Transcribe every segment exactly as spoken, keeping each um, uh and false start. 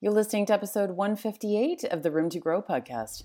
You're listening to episode one fifty-eight of the Room to Grow podcast.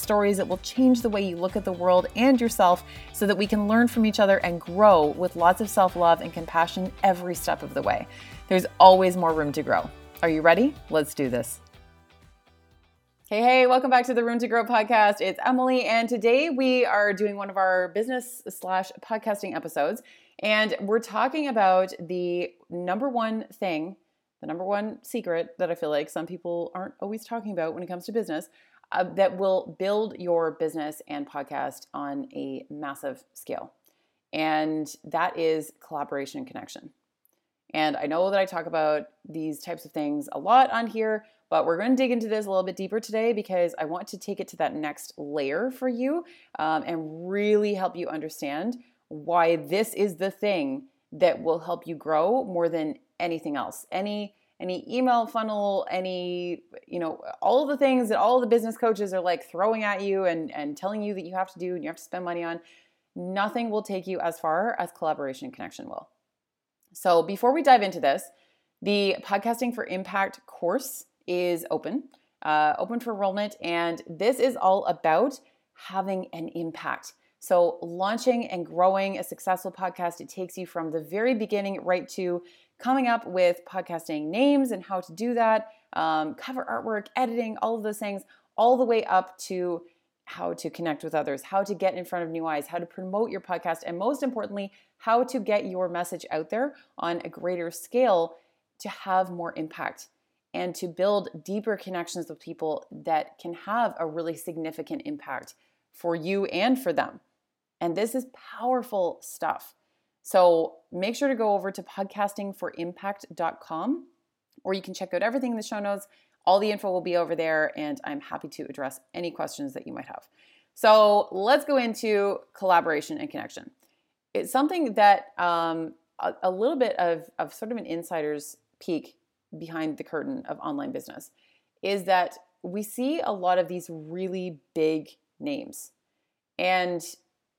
stories that will change the way you look at the world and yourself so that we can learn from each other and grow with lots of self-love and compassion every step of the way. There's always more room to grow. Are you ready? Let's do this. Hey, hey, welcome back to the Room to Grow podcast. It's Emily, and today we are doing one of our business slash podcasting episodes, and we're talking about the number one thing, the number one secret that I feel like some people aren't always talking about when it comes to business, Uh, that will build your business and podcast on a massive scale. And that is collaboration and connection. And I know that I talk about these types of things a lot on here, but we're going to dig into this a little bit deeper today because I want to take it to that next layer for you um, and really help you understand why this is the thing that will help you grow more than anything else. Any Any email funnel, any, you know, all the things that all the business coaches are like throwing at you and, and telling you that you have to do and you have to spend money on, nothing will take you as far as collaboration and connection will. So before we dive into this, the Podcasting for Impact course is open, uh, open for enrollment. And this is all about having an impact. So launching and growing a successful podcast, it takes you from the very beginning right to coming up with podcasting names and how to do that, um, cover artwork, editing, all of those things, all the way up to how to connect with others, how to get in front of new eyes, how to promote your podcast, and most importantly, how to get your message out there on a greater scale to have more impact and to build deeper connections with people that can have a really significant impact for you and for them. And this is powerful stuff. So make sure to go over to podcasting for impact dot com, or you can check out everything in the show notes. All the info will be over there, and I'm happy to address any questions that you might have. So let's go into collaboration and connection. It's something that um, a, a little bit of, of sort of an insider's peek behind the curtain of online business is that we see a lot of these really big names, and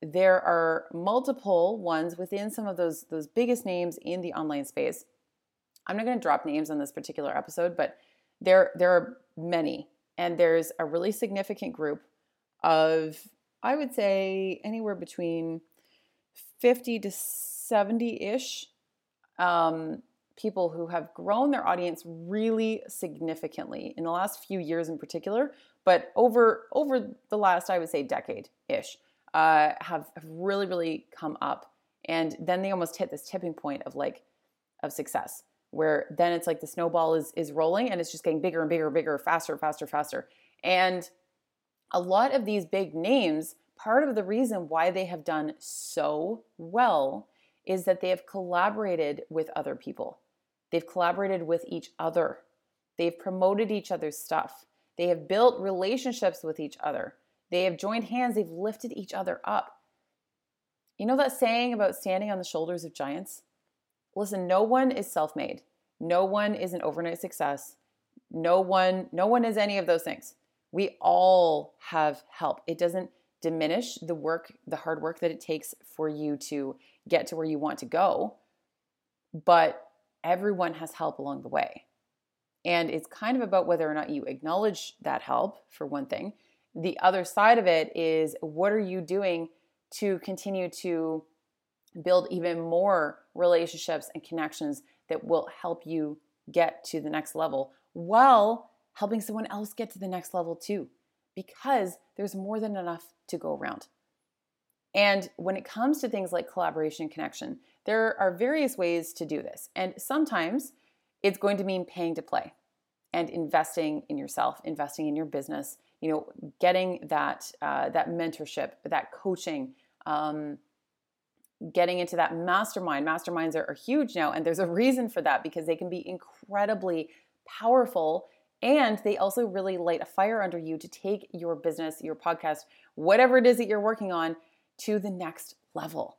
there are multiple ones within some of those, those biggest names in the online space. I'm not going to drop names on this particular episode, but there, there are many, and there's a really significant group of, I would say, anywhere between fifty to seventy-ish um, people who have grown their audience really significantly in the last few years in particular, but over, over the last, I would say, decade-ish. Uh, have, have really, really come up. And then they almost hit this tipping point of like, of success, where then it's like the snowball is, is rolling, and it's just getting bigger and bigger, and bigger, faster, faster, faster. And a lot of these big names, part of the reason why they have done so well is that they have collaborated with other people. They've collaborated with each other. They've promoted each other's stuff. They have built relationships with each other. They have joined hands. They've lifted each other up. You know that saying about standing on the shoulders of giants? Listen, no one is self-made. No one is an overnight success. No one, no one is any of those things. We all have help. It doesn't diminish the work, the hard work that it takes for you to get to where you want to go. But everyone has help along the way. And it's kind of about whether or not you acknowledge that help, for one thing. The other side of it is, what are you doing to continue to build even more relationships and connections that will help you get to the next level while helping someone else get to the next level too? Because there's more than enough to go around. And when it comes to things like collaboration and connection, there are various ways to do this. And sometimes it's going to mean paying to play and investing in yourself, investing in your business, you know, getting that, uh, that mentorship, that coaching, um, getting into that mastermind. Masterminds are, are huge now, and there's a reason for that, because they can be incredibly powerful, and they also really light a fire under you to take your business, your podcast, whatever it is that you're working on, to the next level.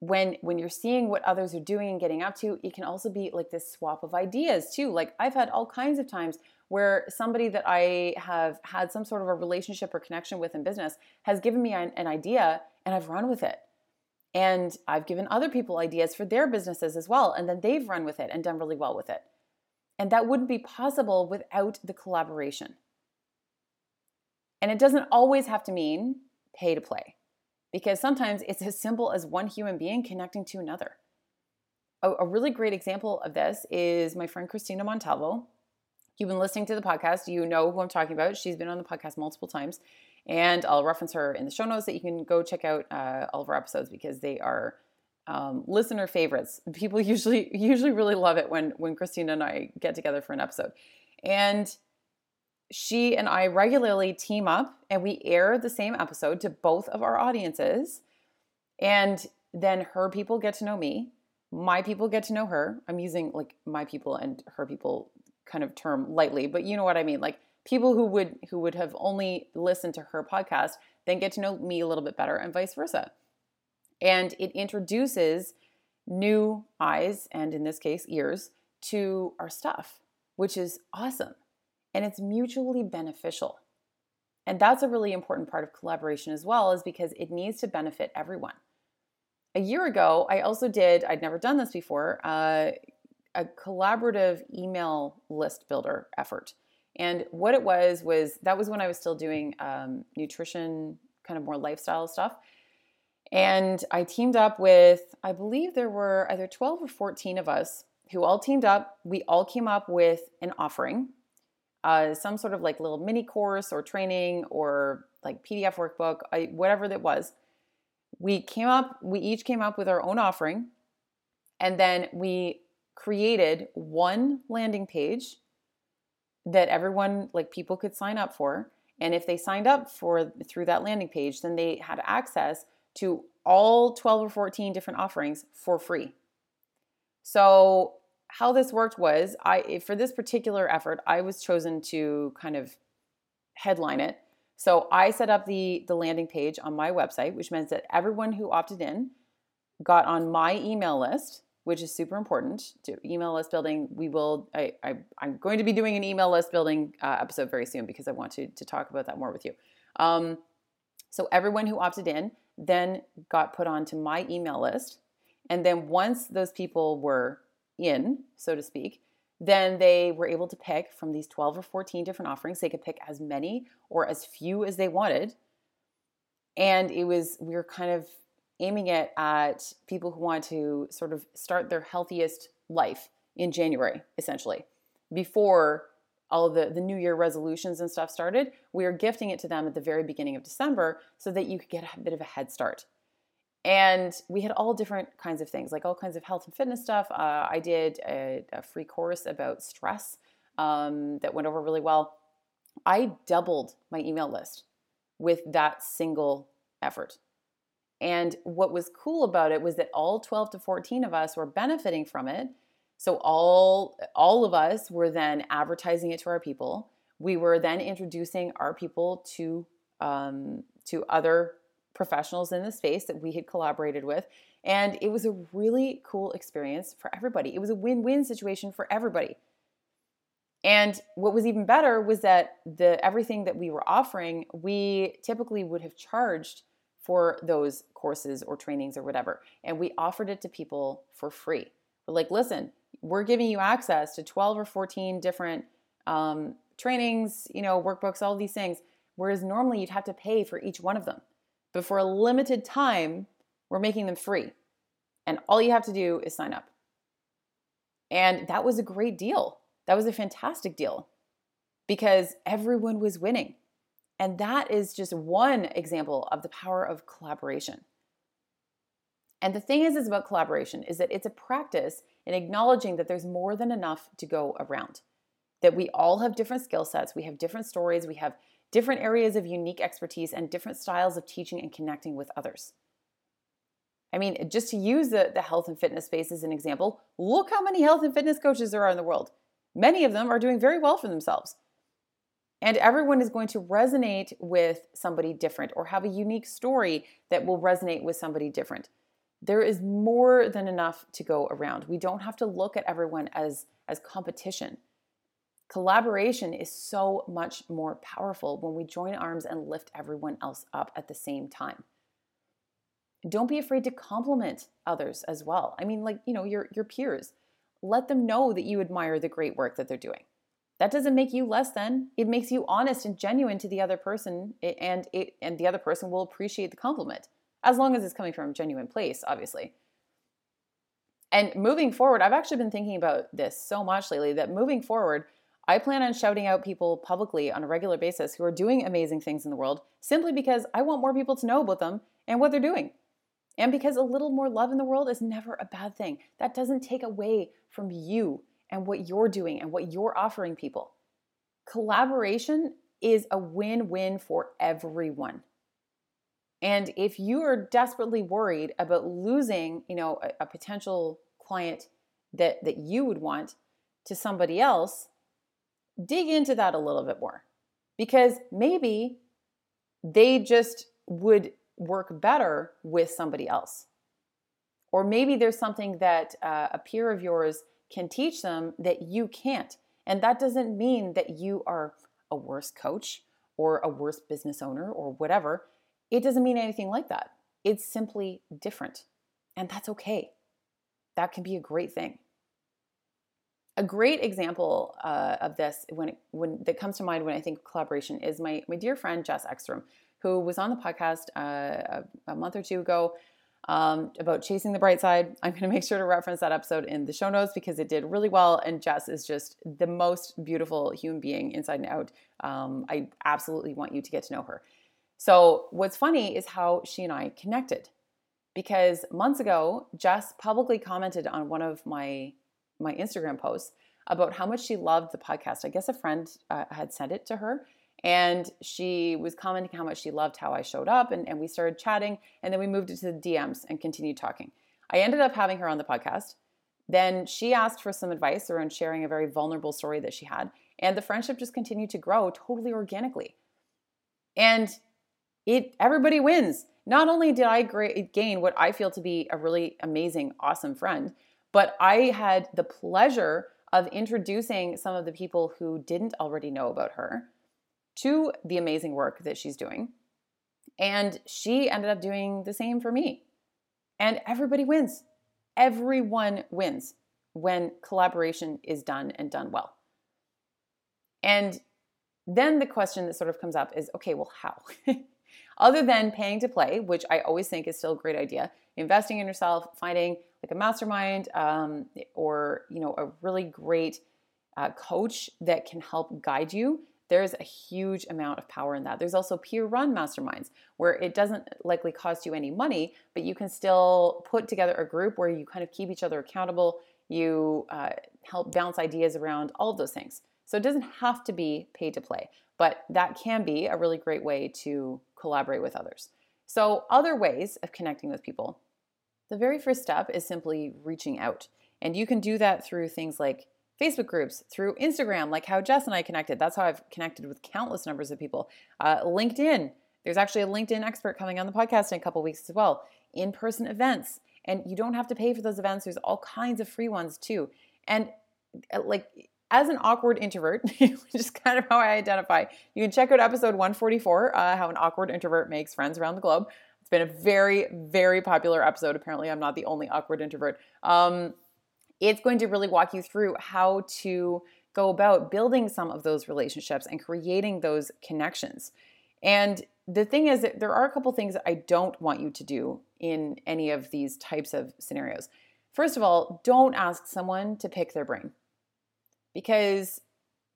When, when you're seeing what others are doing and getting up to, it can also be like this swap of ideas too. Like, I've had all kinds of times where somebody that I have had some sort of a relationship or connection with in business has given me an, an idea, and I've run with it. And I've given other people ideas for their businesses as well, and then they've run with it and done really well with it. And that wouldn't be possible without the collaboration. And it doesn't always have to mean pay to play, because sometimes it's as simple as one human being connecting to another. A, a really great example of this is my friend Christina Montalvo. If you've been listening to the podcast, you know who I'm talking about. She's been on the podcast multiple times. And I'll reference her in the show notes, that you can go check out uh, all of our episodes, because they are um, listener favorites. People usually usually really love it when, when Christina and I get together for an episode. And she and I regularly team up, and we air the same episode to both of our audiences. And then her people get to know me. My people get to know her. I'm using like my people and her people kind of term lightly, but you know what I mean? Like, people who would who would have only listened to her podcast then get to know me a little bit better, and vice versa. And it introduces new eyes, and in this case, ears, to our stuff, which is awesome. And it's mutually beneficial. And that's a really important part of collaboration as well, is because it needs to benefit everyone. A year ago, I also did, I'd never done this before, uh, a collaborative email list builder effort. And what it was, was that was when I was still doing um, nutrition, kind of more lifestyle stuff. And I teamed up with, I believe there were either twelve or fourteen of us who all teamed up. We all came up with an offering, uh, some sort of like little mini course or training or like P D F workbook, I, whatever that was. We came up, we each came up with our own offering. And then we created one landing page that everyone, like people could sign up for. And if they signed up for through that landing page, then they had access to all twelve or fourteen different offerings for free. So how this worked was, I for this particular effort, I was chosen to kind of headline it. So I set up the, the landing page on my website, which means that everyone who opted in got on my email list, which is super important to email list building. We will, I, I, I'm going to be doing an email list building uh, episode very soon, because I want to, to talk about that more with you. Um, so everyone who opted in then got put onto my email list. And then once those people were in, so to speak, then they were able to pick from these twelve or fourteen different offerings. They could pick as many or as few as they wanted. And it was, we were kind of aiming it at people who want to sort of start their healthiest life in January, essentially. Before all the, the New Year resolutions and stuff started, we are gifting it to them at the very beginning of December so that you could get a bit of a head start. And we had all different kinds of things, like all kinds of health and fitness stuff. Uh, I did a, a free course about stress um, that went over really well. I doubled my email list with that single effort. And what was cool about it was that all twelve to fourteen of us were benefiting from it. So all, all of us were then advertising it to our people. We were then introducing our people to, um, to other professionals in the space that we had collaborated with. And it was a really cool experience for everybody. It was a win-win situation for everybody. And what was even better was that the everything that we were offering, we typically would have charged for those courses or trainings or whatever. And we offered it to people for free. We're like, listen, we're giving you access to twelve or fourteen different um, trainings, you know, workbooks, all these things, whereas normally you'd have to pay for each one of them. But for a limited time, we're making them free. And all you have to do is sign up. And that was a great deal. That was a fantastic deal, because everyone was winning. And that is just one example of the power of collaboration. And the thing is, is about collaboration is that it's a practice in acknowledging that there's more than enough to go around, that we all have different skill sets, we have different stories, we have different areas of unique expertise and different styles of teaching and connecting with others. I mean, just to use the, the health and fitness space as an example, look how many health and fitness coaches there are in the world. Many of them are doing very well for themselves. And everyone is going to resonate with somebody different or have a unique story that will resonate with somebody different. There is more than enough to go around. We don't have to look at everyone as, as competition. Collaboration is so much more powerful when we join arms and lift everyone else up at the same time. Don't be afraid to compliment others as well. I mean, like, you know, your, your peers. Let them know that you admire the great work that they're doing. That doesn't make you less than. It makes you honest and genuine to the other person, and it, and the other person will appreciate the compliment, as long as it's coming from a genuine place, obviously. And moving forward, I've actually been thinking about this so much lately that moving forward, I plan on shouting out people publicly on a regular basis who are doing amazing things in the world, simply because I want more people to know about them and what they're doing. And because a little more love in the world is never a bad thing. That doesn't take away from you and what you're doing and what you're offering people. Collaboration is a win-win for everyone. And if you are desperately worried about losing, you know, a, a potential client that, that you would want to somebody else, dig into that a little bit more, because maybe they just would work better with somebody else. Or maybe there's something that uh, a peer of yours can teach them that you can't. And that doesn't mean that you are a worse coach or a worse business owner or whatever. It doesn't mean anything like that. It's simply different. And that's okay. That can be a great thing. A great example uh, of this when it, when that comes to mind when I think of collaboration is my, my dear friend Jess Ekstrom, who was on the podcast uh, a month or two ago um, about chasing the bright side. I'm going to make sure to reference that episode in the show notes because it did really well. And Jess is just the most beautiful human being inside and out. Um, I absolutely want you to get to know her. So what's funny is how she and I connected, because months ago, Jess publicly commented on one of my, my Instagram posts about how much she loved the podcast. I guess a friend uh, had sent it to her. And she was commenting how much she loved how I showed up, and, and we started chatting, and then we moved into the D Ms and continued talking. I ended up having her on the podcast. Then she asked for some advice around sharing a very vulnerable story that she had, and the friendship just continued to grow totally organically. And it everybody wins. Not only did I gain what I feel to be a really amazing, awesome friend, but I had the pleasure of introducing some of the people who didn't already know about her to the amazing work that she's doing. And she ended up doing the same for me. And everybody wins. Everyone wins when collaboration is done and done well. And then the question that sort of comes up is, okay, well, how? Other than paying to play, which I always think is still a great idea, investing in yourself, finding like a mastermind um, or, you know, a really great uh, coach that can help guide you. There's a huge amount of power in that. There's also peer-run masterminds where it doesn't likely cost you any money, but you can still put together a group where you kind of keep each other accountable. You uh, help bounce ideas around, all of those things. So it doesn't have to be pay to play, but that can be a really great way to collaborate with others. So other ways of connecting with people. The very first step is simply reaching out. And you can do that through things like Facebook groups, through Instagram, like how Jess and I connected. That's how I've connected with countless numbers of people. Uh, LinkedIn. There's actually a LinkedIn expert coming on the podcast in a couple weeks as well. In-person events. And you don't have to pay for those events. There's all kinds of free ones too. And uh, like as an awkward introvert, which is kind of how I identify, you can check out episode one forty-four, uh, how an awkward introvert makes friends around the globe. It's been a very, very popular episode. Apparently I'm not the only awkward introvert. Um, It's going to really walk you through how to go about building some of those relationships and creating those connections. And the thing is that there are a couple things that I don't want you to do in any of these types of scenarios. First of all, don't ask someone to pick their brain, because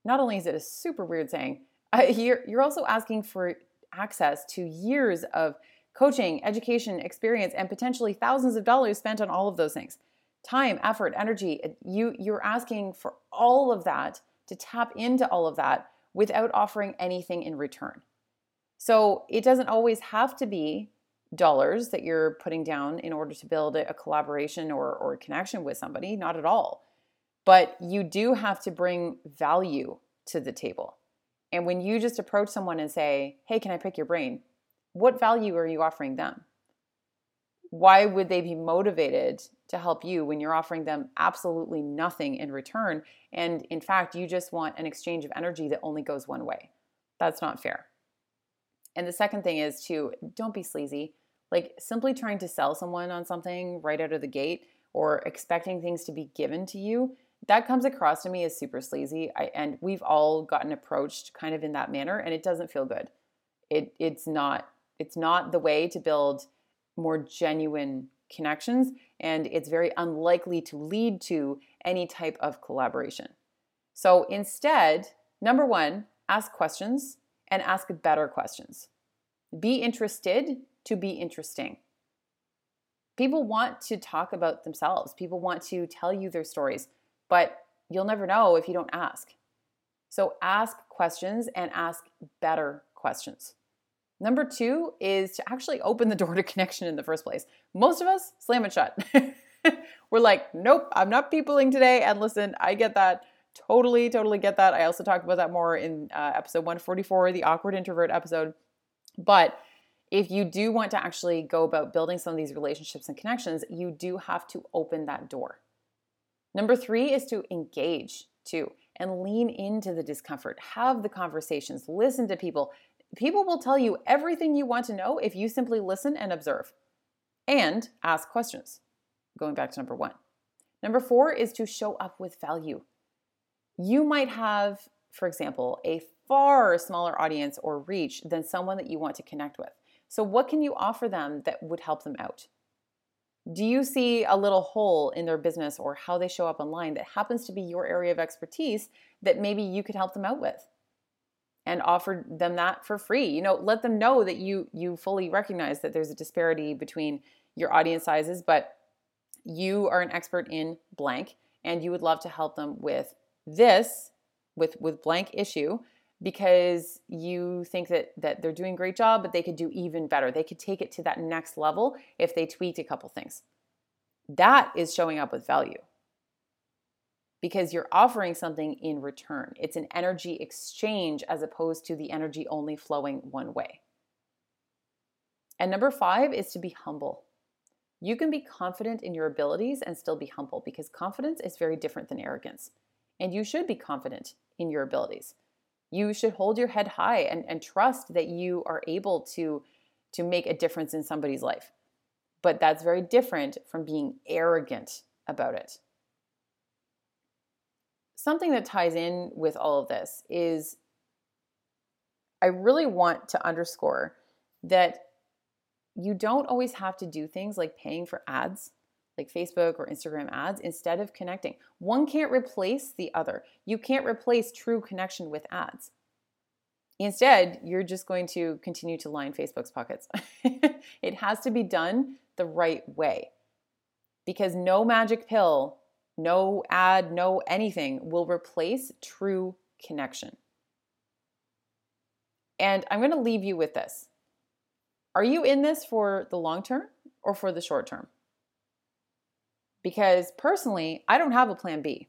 not only is it a super weird saying, uh, you're, you're also asking for access to years of coaching, education, experience, and potentially thousands of dollars spent on all of those things. Time, effort, energy, you, you're asking for all of that, to tap into all of that without offering anything in return. So it doesn't always have to be dollars that you're putting down in order to build a collaboration or, or connection with somebody. Not at all. But you do have to bring value to the table. And when you just approach someone and say, hey, can I pick your brain? What value are you offering them? Why would they be motivated to help you when you're offering them absolutely nothing in return? And in fact, you just want an exchange of energy that only goes one way. That's not fair. And the second thing is to don't be sleazy. Like simply trying to sell someone on something right out of the gate or expecting things to be given to you, that comes across to me as super sleazy. I, and we've all gotten approached kind of in that manner, and it doesn't feel good. It it's not it's not the way to build more genuine connections, and it's very unlikely to lead to any type of collaboration. So instead, number one, ask questions and ask better questions. Be interested to be interesting. People want to talk about themselves. People want to tell you their stories, but you'll never know if you don't ask. So ask questions and ask better questions. Number two is to actually open the door to connection in the first place. Most of us slam it shut. We're like, nope, I'm not peopling today. And listen, I get that. Totally, totally get that. I also talked about that more in uh, episode one forty-four, the awkward introvert episode. But if you do want to actually go about building some of these relationships and connections, you do have to open that door. Number three is to engage too and lean into the discomfort. Have the conversations. Listen to people. People will tell you everything you want to know if you simply listen and observe and ask questions. Going back to number one. Number four is to show up with value. You might have, for example, a far smaller audience or reach than someone that you want to connect with. So what can you offer them that would help them out? Do you see a little hole in their business or how they show up online that happens to be your area of expertise that maybe you could help them out with and offer them that for free? You know, let them know that you you fully recognize that there's a disparity between your audience sizes, but you are an expert in blank and you would love to help them with this with, with blank issue because you think that, that they're doing a great job, but they could do even better. They could take it to that next level if they tweaked a couple things. That is showing up with value because you're offering something in return. It's an energy exchange as opposed to the energy only flowing one way. And number five is to be humble. You can be confident in your abilities and still be humble because confidence is very different than arrogance. And you should be confident in your abilities. You should hold your head high and, and trust that you are able to, to make a difference in somebody's life. But that's very different from being arrogant about it. Something that ties in with all of this is I really want to underscore that you don't always have to do things like paying for ads, like Facebook or Instagram ads, instead of connecting. One can't replace the other. You can't replace true connection with ads. Instead, you're just going to continue to line Facebook's pockets. It has to be done the right way because no magic pill, no ad, no anything will replace true connection. And I'm going to leave you with this. Are you in this for the long term or for the short term? Because personally, I don't have a plan B.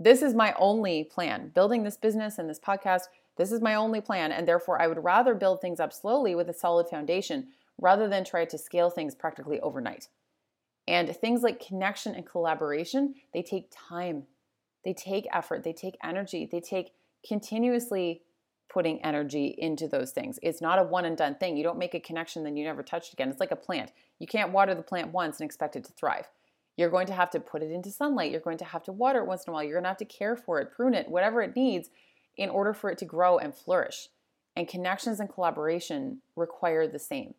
This is my only plan. Building this business and this podcast, this is my only plan. And therefore, I would rather build things up slowly with a solid foundation rather than try to scale things practically overnight. And things like connection and collaboration, they take time. They take effort. They take energy. They take continuously putting energy into those things. It's not a one and done thing. You don't make a connection, then you never touch it again. It's like a plant. You can't water the plant once and expect it to thrive. You're going to have to put it into sunlight. You're going to have to water it once in a while. You're going to have to care for it, prune it, whatever it needs in order for it to grow and flourish. And connections and collaboration require the same.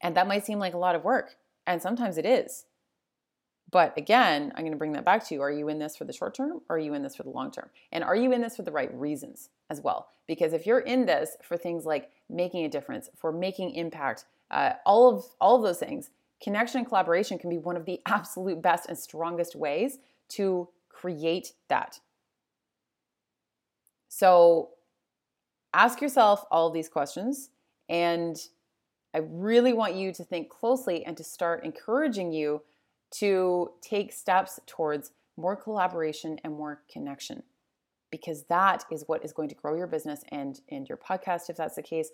And that might seem like a lot of work. And sometimes it is. But again, I'm going to bring that back to you. Are you in this for the short term or are you in this for the long term? And are you in this for the right reasons as well? Because if you're in this for things like making a difference, for making impact, uh, all of all of those things, connection and collaboration can be one of the absolute best and strongest ways to create that. So ask yourself all these questions and I really want you to think closely and to start encouraging you to take steps towards more collaboration and more connection, because that is what is going to grow your business and, and your podcast. If that's the case,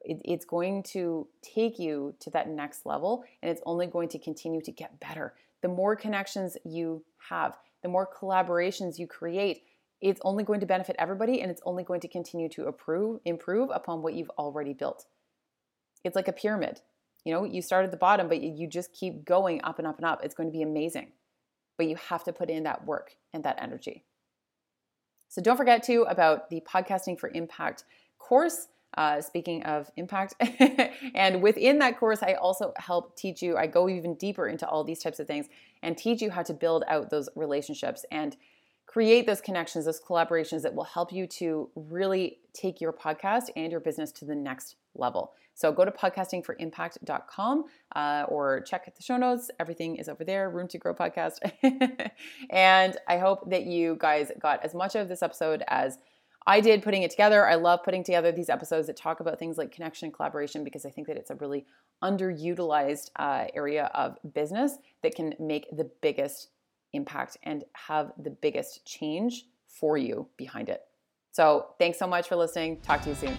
it, it's going to take you to that next level, and it's only going to continue to get better. The more connections you have, the more collaborations you create, it's only going to benefit everybody, and it's only going to continue to improve, improve upon what you've already built. It's like a pyramid. You know, you start at the bottom, but you just keep going up and up and up. It's going to be amazing, but you have to put in that work and that energy. So don't forget too about the Podcasting for Impact course. Uh, speaking of impact, and within that course, I also help teach you, I go even deeper into all these types of things and teach you how to build out those relationships and create those connections, those collaborations that will help you to really take your podcast and your business to the next level. So go to podcasting for impact dot com uh, or check the show notes. Everything is over there, Room to Grow podcast. And I hope that you guys got as much of this episode as I did putting it together. I love putting together these episodes that talk about things like connection, collaboration, because I think that it's a really underutilized uh, area of business that can make the biggest impact and have the biggest change for you behind it. So thanks so much for listening. Talk to you soon.